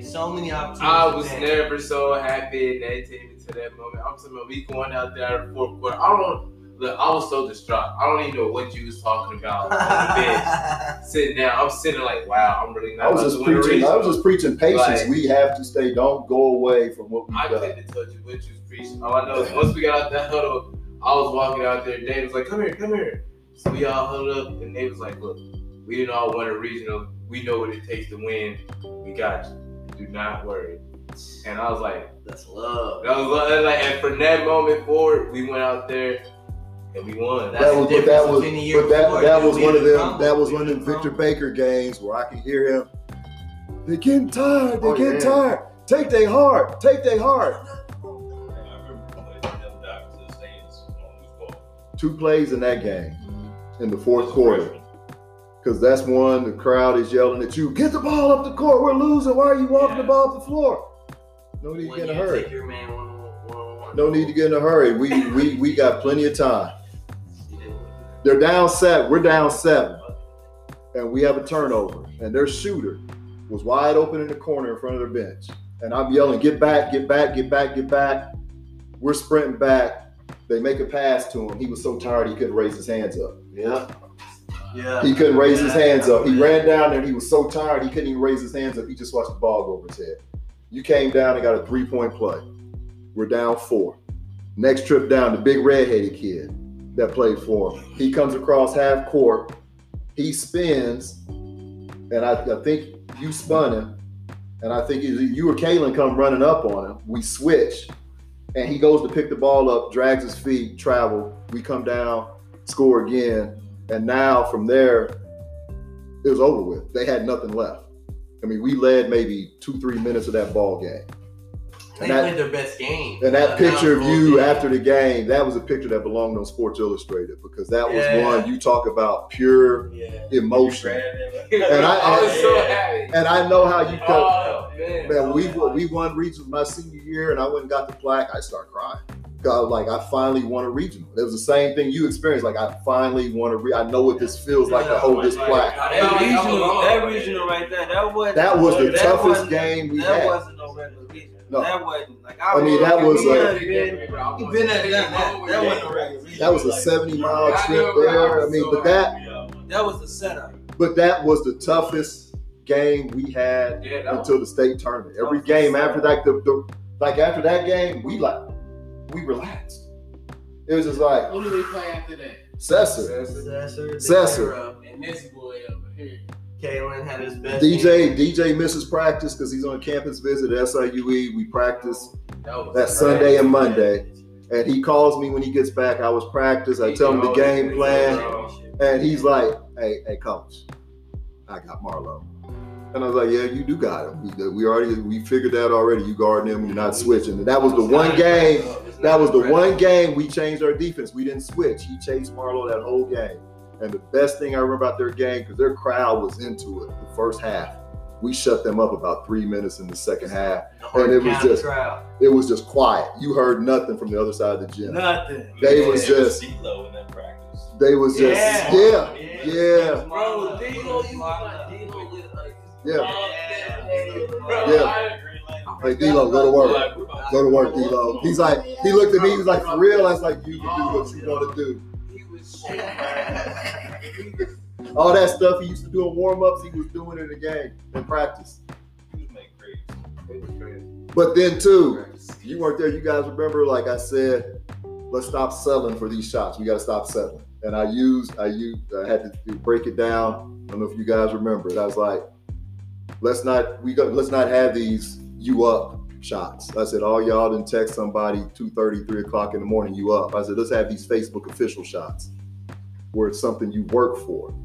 I was never so happy and agitated to that moment. I'm talking about we going out there fourth quarter. I was so distraught. I don't even know what you was talking about on the bench. Sitting down, I'm sitting like, wow, I'm really not. I was just preaching patience. Like, we have to stay. Don't go away from what we got. I couldn't tell you what you was preaching. All I know is once we got out that huddle, I was walking out there. Dave was like, come here. So we all huddled up, and they was like, look, we didn't all want a regional. We know what it takes to win. We got you. Do not worry. And I was like, that's love. That was love. And from that moment forward, we went out there and we won. That was one of them Victor Baker games where I could hear him. They're getting tired. They're getting tired. Take their heart. Take their heart. I remember playing them down to the stands on the ball. 2 plays in that game in the fourth quarter. Because that's one, the crowd is yelling at you, get the ball up the court, we're losing, why are you walking the ball up the floor? No need to get in a hurry. No need to get in a hurry. We got plenty of time. They're down 7, we're down 7. And we have a turnover. And their shooter was wide open in the corner in front of their bench. And I'm yelling, get back. We're sprinting back. They make a pass to him. He was so tired he couldn't raise his hands up. He couldn't raise his hands up. He ran down there and he was so tired he couldn't even raise his hands up. He just watched the ball go over his head. You came down and got a 3-point play. We're down 4. Next trip down, the big red-headed kid that played for him. He comes across half court. He spins, and I think you spun him. And I think you or Kaylin come running up on him. We switch, and he goes to pick the ball up, drags his feet, travel. We come down, score again. And now from there, it was over with. They had nothing left. I mean, we led maybe 2-3 minutes of that ball game. They played their best game. And that picture of you after the game, that was a picture that belonged on Sports Illustrated because that was one you talk about pure emotion. And I was so happy. And I know how you felt. Oh, man, we won regional my senior year, and I went and got the plaque. I started crying. God, like I finally won a regional. It was the same thing you experienced. Like I finally won a regional. I know what this feels like to hold this plaque. That regional right there. That was the toughest game we had. That wasn't no regular regional. No. That wasn't like that was a 70-mile trip there. I mean, but that was the setup. But that was the toughest game we had until the state tournament. Every game after that, after that game, we relaxed. It was just like. Who did they play after that? Cesar. And this boy over here. Kaylin had his best. DJ misses practice because he's on a campus visit at SIUE. We practiced that Sunday and Monday. And he calls me when he gets back. I was practiced. I tell him the game plan. And he's like, hey, coach, I got Marlowe. And I was like, yeah, you do got him. We figured that already. You guarding him, you're not switching. And that was the one game. That was the one game we changed our defense. We didn't switch. He chased Marlowe that whole game. And the best thing I remember about their game, because their crowd was into it the first half. We shut them up about 3 minutes in the second half. And it was just quiet. You heard nothing from the other side of the gym. Nothing. They was just. Bro, D-Lo, you Hey, D-Lo, go to work, D-Lo. He's like, he looked at me, he was like, for real? I was like, you can do what you want to do. He was all that stuff he used to do in warm-ups, he was doing in the game, in practice. He was making crazy. But then, too, you weren't there. You guys remember, like I said, let's stop settling for these shots. We got to stop settling. And I had to break it down. I don't know if you guys remember it. I was like, let's not have these you up shots. I said, all y'all didn't text somebody 2:30, 3 o'clock in the morning, you up. I said, let's have these Facebook official shots where it's something you work for.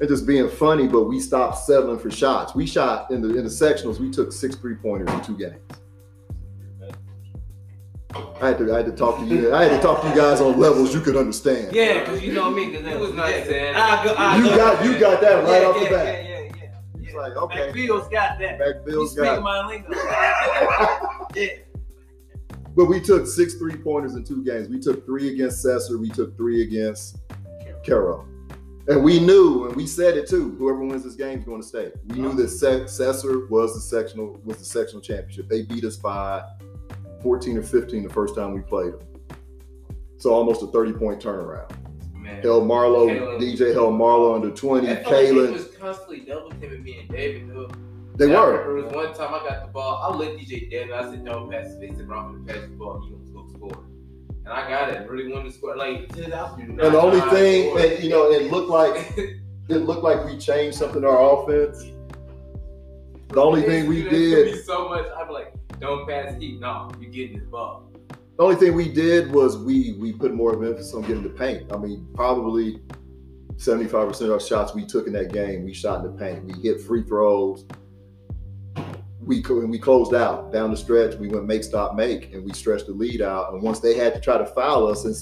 It's just being funny, but we stopped settling for shots. We shot in the sectionals, we took 6 3-pointers in 2 games. I had to talk to you. I had to talk to you guys on levels you could understand. Yeah, because you know me, because that was nice. You got that right off the bat. Yeah. It's like, okay. McBill's got that. McBill's got my lingo. Yeah. But we took 6 3-pointers in 2 games. We took 3 against Cesar. We took 3 against Carroll. And we knew, and we said it too, whoever wins this game is going to stay. We knew that Cesar was the sectional championship. They beat us by 14 or 15 the first time we played them. So almost a 30-point turnaround. Man. DJ held Marlowe under 20. Kaylin was constantly double teaming me and David, though. They were. There was one time I got the ball. I looked DJ dead and I said, don't pass it. They said, I'm going to pass the ball. You going to score. And I got it. Really wanted to score. Like, and the only thing, and, you know, it looked like we changed something in our offense. The only thing we did. So much. I'm like, don't pass heat. No, you're getting this ball. The only thing we did was we put more of an emphasis on getting the paint. I mean, probably 75% of our shots we took in that game, we shot in the paint. We hit free throws. We closed out down the stretch. We went make, stop, make, and we stretched the lead out. And once they had to try to foul us, and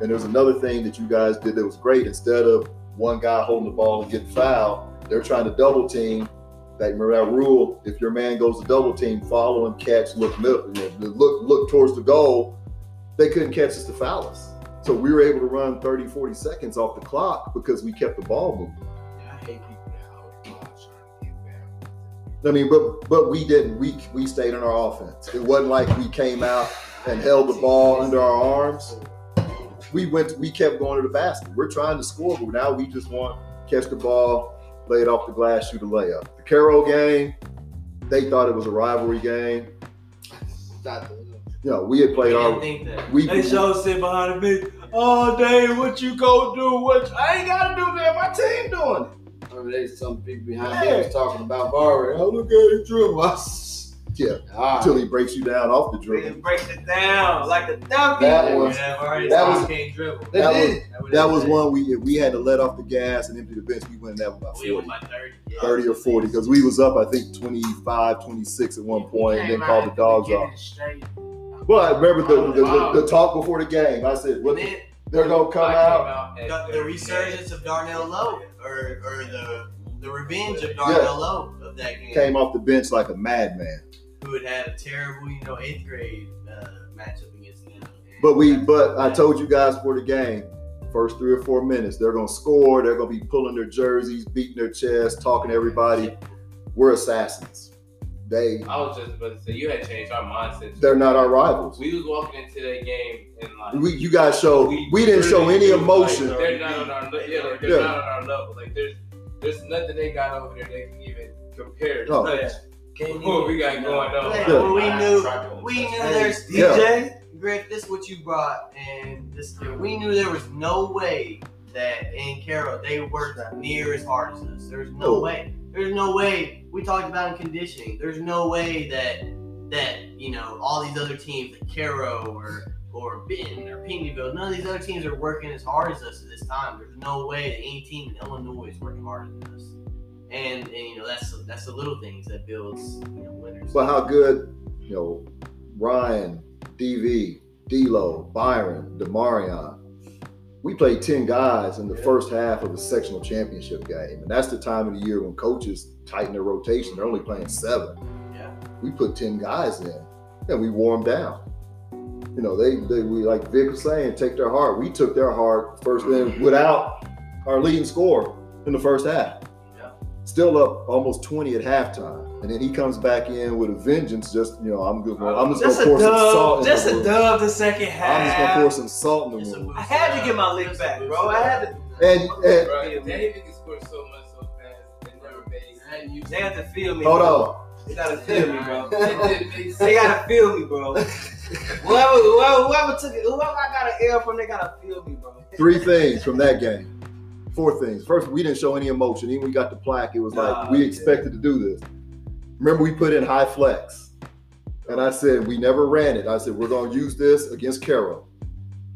there's another thing that you guys did that was great. Instead of one guy holding the ball and getting fouled, they're trying to double team. Like, remember that rule? If your man goes to double team, follow him, catch, look towards the goal. They couldn't catch us to foul us. So we were able to run 30, 40 seconds off the clock because we kept the ball moving. Yeah, I hate people that out-watch. I mean, but we didn't. We stayed in our offense. It wasn't like we came out and held the ball under our arms. We kept going to the basket. We're trying to score, but now we just want to catch the ball, lay it off the glass, shoot a layup. The Carroll game, they thought it was a rivalry game. You know, we had played all. They showed sit behind me all day. What you gonna do? I ain't gotta do that. My team doing it. I mean, there's some big behind me was talking about Barber. Oh, look at the dribble. Yeah, until he breaks you down off the dribble. He breaks it down like a donkey. That was one we had to let off the gas and empty the bench. We went that about 30 or 40 because we was up, I think, 25, 26 at one point, and then called the dogs off. Well, I remember the talk before the game. I said, what they're going to come out. The resurgence of Darnell Lowe or the revenge of Darnell Lowe of that game. Came off the bench like a madman. Who had a terrible, 8th grade matchup against them. But I told you guys for the game, first 3 or 4 minutes, they're going to score. They're going to be pulling their jerseys, beating their chests, talking to everybody. We're assassins. I was just about to say, you had changed our mindset. They're not our rivals. We was walking into that game and like we didn't show any emotion. Like, they're not on our level. They're not on our level. Like there's nothing they got over there they can even compare to. We got going on. Yeah. Well, we knew there's DJ, Griff, this is what you brought, and this we knew there was no way that in Carroll they worked near as hard as us. There's no way. There's no way. We talked about in conditioning. There's no way that all these other teams, like Carroll or Benton or Pinckneyville, none of these other teams are working as hard as us at this time. There's no way that any team in Illinois is working harder than us. And that's the little things that builds winners. Well, how good, Ryan, DV, D-Lo, Byron, DeMarion. We played 10 guys in the first half of the sectional championship game. And that's the time of the year when coaches tighten their rotation. They're only playing 7. Yeah. We put 10 guys in and we wore them down. We like Vic was saying, take their heart. We took their heart first in without our leading scorer in the first half. Yeah. Still up almost 20 at halftime. And then he comes back in with a vengeance, I'm just gonna pour some salt in the room. The second half. I'm just gonna pour some salt in the room. I had to get my lick back, bro. I had to. And David is score so much so fast. It never made sense. They got to feel me. Hold on. They got to feel me, bro. They got to feel me, bro. Whoever took it, whoever I got an L from, they got to feel me, bro. Three things from that game. Four things. First, we didn't show any emotion. Even when we got the plaque, it was like, we expected to do this. Remember, we put in high flex. And I said, we never ran it. I said, we're going to use this against Carroll.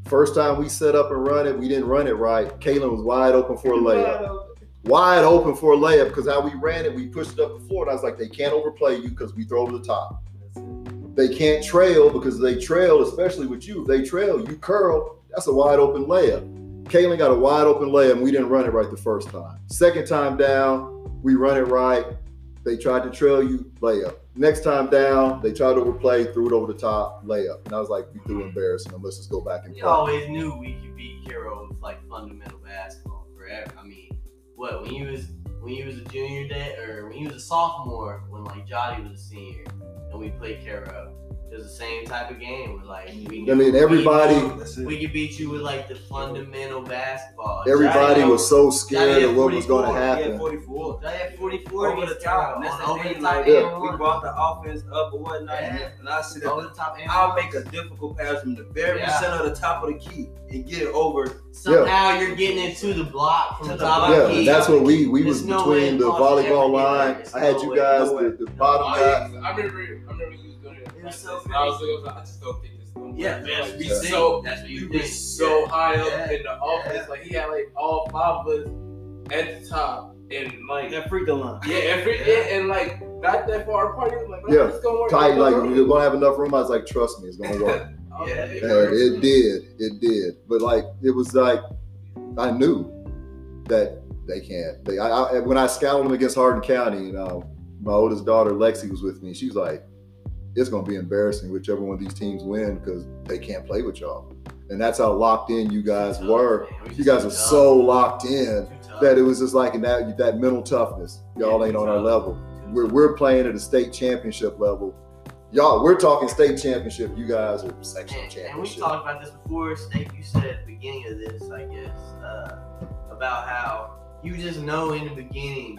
First time we set up and run it, we didn't run it right. Kaylin was wide open for a layup. Wide open for a layup, because how we ran it, we pushed it up the floor. And I was like, they can't overplay you because we throw over the top. They can't trail because they trail, especially with you. If they trail, you curl. That's a wide open layup. Kaylin got a wide open layup, and we didn't run it right the first time. Second time down, we run it right. They tried to trail you, layup. Next time down, they tried to overplay, threw it over the top, layup. And I was like, we threw embarrassing them. Let's just go back and play. We always knew we could beat Carroll with like fundamental basketball forever. I mean, what, when you was a junior day, or when you was a sophomore, when like Jody was a senior, and we played Carroll, it was the same type of game. We're like, we could beat you with like the fundamental basketball. Everybody was so scared of what was going to happen. I had 44 over the top. We brought the offense up or whatnot. Yeah. And I said, I'll make a difficult pass from the very center of the top of the key and get it over. Somehow you're getting it to the block from the top of the key. Yeah, that's what we was between the volleyball line. I had you guys at the bottom. I remember you. So I was looking up, I just don't think this is going to work. We were so high up in the office. Yeah. Like, he had like all five of us at the top. And like, that freaked the line. Yeah, and like, not that far apart. He was like, it's going to work. Tight, like, we don't have enough room. I was like, trust me, it's going to work. It did. But like, it was like, I knew that they can't. When I scouted them against Hardin County, you know, my oldest daughter, Lexi, was with me. She was like, it's going to be embarrassing whichever one of these teams win because they can't play with y'all. And that's how locked in you guys were. You guys were so locked in that it was just like that mental toughness. Y'all ain't on our level. We're playing at a state championship level. Y'all, we're talking state championship. You guys are sectional championship. And we talked about this before, Snape. You said at the beginning of this, I guess, about how you just know in the beginning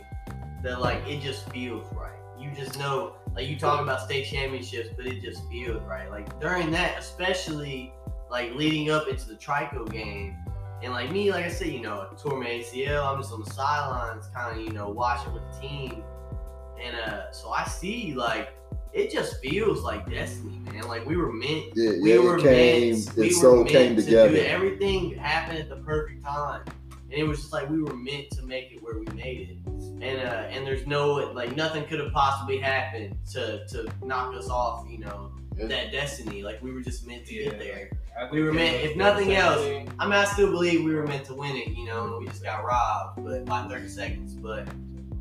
that like it just feels right. You just know. Like, you talk about state championships, but it just feels right. Like, during that, especially, like, leading up into the Trico game, and, like, me, like I said, you know, I tore my ACL. I'm just on the sidelines kind of, you know, watching with the team. And so I see, like, it just feels like destiny, man. Like, we were meant. It came together. Everything happened at the perfect time. And it was just like we were meant to make it where we made it. And there's no, like, nothing could have possibly happened to knock us off, you know, that destiny. Like, we were just meant to get there. We were meant, if nothing else, I mean, I still believe we were meant to win it, you know, and we just got robbed by 30 seconds. But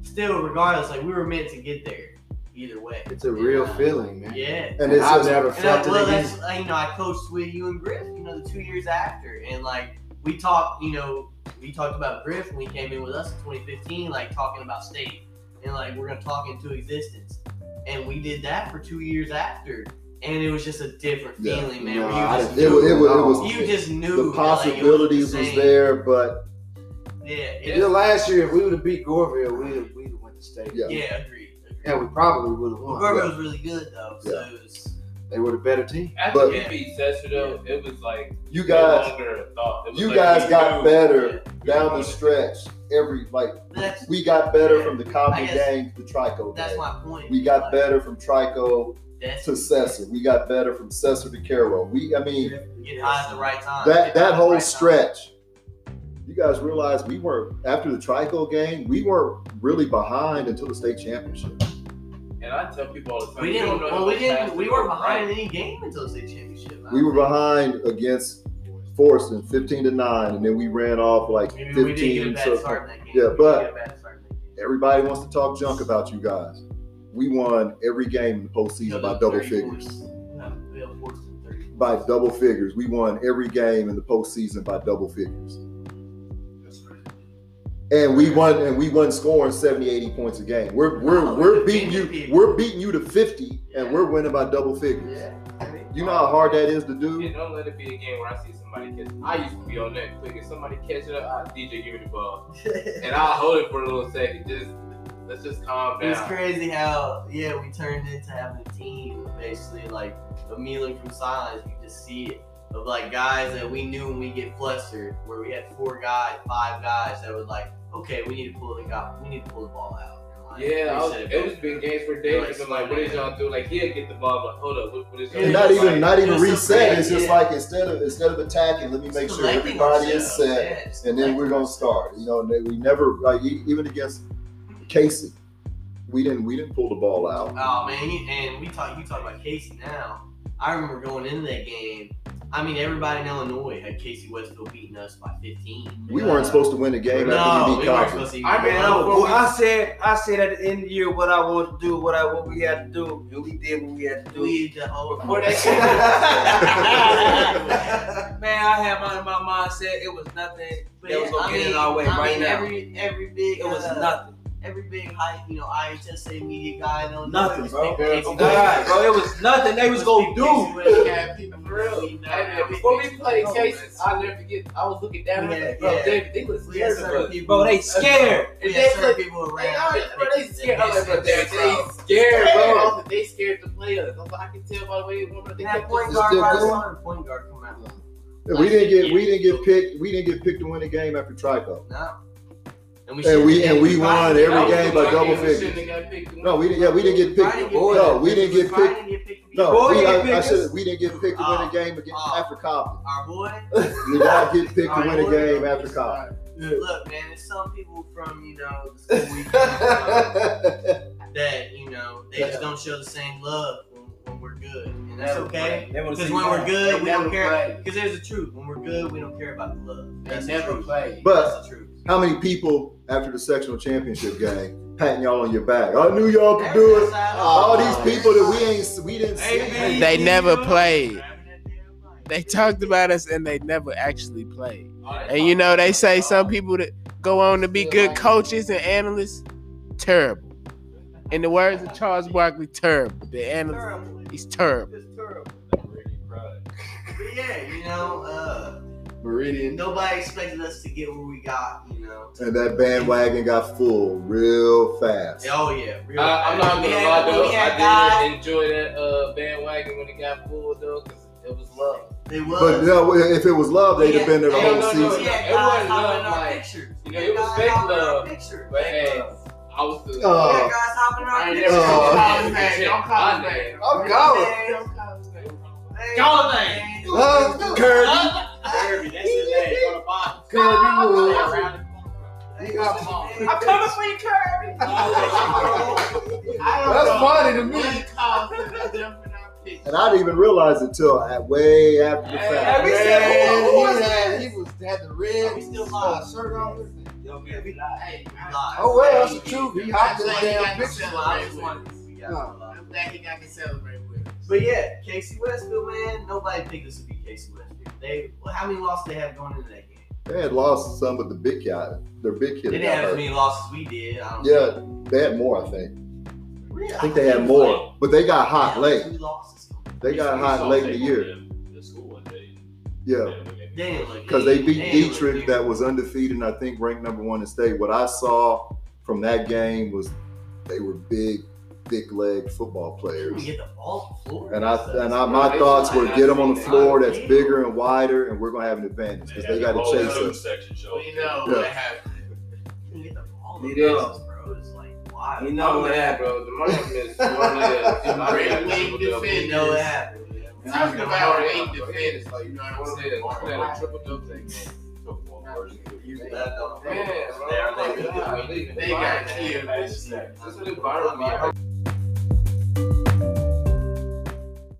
still, regardless, like, we were meant to get there either way. It's a real feeling, man. Yeah. And I've never felt it. Well, that's, you know, I coached with you and Griff, you know, the 2 years after. And, like, we talked, you know, we talked about Griff when he came in with us in 2015, like talking about state and like we're going to talk into existence. And we did that for 2 years after. And it was just a different feeling, man. You just knew. The possibilities was there, but. Yeah. Last year, if we would have beat Goreville, we would have went to state. Yeah, agreed. Yeah, we probably would have won. Goreville was really good, though. Yeah. So it was. They were the better team. After we beat Cesar, though, it was like you guys. You guys got better down the stretch. We got better from the Common Gang to Trico. That's my point. We got better from Trico to Cesar. We got better from Cesar to Carroll. Get high at the right time. That whole stretch. You guys realize we weren't after the Trico game. We weren't really behind until the state championship. And I tell people all the time, we weren't behind any game until the state championship. We were behind against Forreston 15-9, and then we ran off like 15. We did get a bad start in that game. Yeah, but everybody wants to talk junk about you guys. We won every game in the postseason by double figures. By double figures. We won every game in the postseason by double figures. And we won scoring 70, 80 points a game. We're beating you to 50 and we're winning by double figures. Yeah. You know how hard that is to do? Yeah, don't let it be a game where I see somebody catch it. I used to be on that quick. If somebody catch it up, DJ give me the ball. And I'll hold it for a little second. Let's just calm down. It's crazy how, yeah, we turned into having a team, basically, like a mealing from silence. You just see it. Of like guys that we knew when we get flustered, where we had five guys that would like, okay, we need to pull the ball out. Like, yeah, it was big games for David. I'm like, what is y'all doing? Like, he'll get the ball, but hold up, what is y'all doing? Not even reset. It's just like instead of attacking, let me make sure everybody is set, and then we're gonna start. You know, we never like even against Casey, we didn't pull the ball out. Oh man, and you talk about Casey now. I remember going into that game. I mean, everybody in Illinois had Casey Westfield beating us by 15. We weren't supposed to win the game. I said at the end of the year what I wanted to do, what we had to do, and we did what we had to do. We did the whole thing. Man, I had my mindset. It was nothing that was going to get in our way right now. Every big high, you know, IHSA media guy, no nothing, bro. It was nothing they was gonna do. Yeah, people for real. Before we played cases, I'll never forget. I was looking down at bro. They was scared, bro. They scared. They scared. I'm like, bro, they scared, bro. They scared to play us. I can tell by the way they kept point guard come out. We didn't get picked to win the game after Trico. No. And we won every game by double figures. No, we didn't get picked. No, we didn't get picked. No, I said we didn't get picked to win a game after Compton. Our boy. We did not get picked to win a game after Compton. Look, man, there's some people from, you know, the school weekend, that, you know, they just don't show the same love when we're good. And that's okay. Because when we're good, we don't care. Because there's the truth. When we're good, we don't care about the love. They never play. That's the truth. How many people after the sectional championship game patting y'all on your back? I knew y'all could do it. All these people that we didn't see. They never played. They talked about us and they never actually played. And you know they say some people that go on to be good coaches and analysts, terrible. In the words of Charles Barkley, terrible. The analyst, he's terrible. It's terrible. But yeah, you know. Meridian. Nobody expected us to get where we got, you know. And that bandwagon got full real fast. Oh yeah, real fast. I'm not gonna lie though, I did enjoy that bandwagon when it got full though, because it was love. It was. But you know, if it was love, they'd have been there the whole season. Yeah, it wasn't love, like, you know, it was fake love. But hey, I was the. Yeah, guys hopping on pictures. Don't call me. I'm going. Curly. Kirby, that's his name. Go to box. I'm coming for you, Kirby. That's funny to me. And I didn't even realize it until way after the fact. He had the red shirt on. Oh, well, that's the truth. He hopped in the damn picture. I'm glad he got to celebrate with us. But yeah, Casey Westfield, man, nobody think this would be Casey Westfield. How many losses they had going into that game? They had lost some, but their big kid. They didn't have as many losses as we did. I don't know. They had more, I think. Really? I think they had more, but they got hot late. They got hot late in the year. Yeah. Because they beat Dietrich, that was undefeated, and I think ranked #1 in state. What I saw from that game was they were big, thick-legged football players. Get the ball floor. My thoughts were get them on the floor that's bigger and wider, and we're going to have an advantage because they got to chase us. You know what happened, bro. The money is you know what happened. Talking about weight defenders, you know what I'm saying? Triple double thing. They got killed. That's what it bothered me.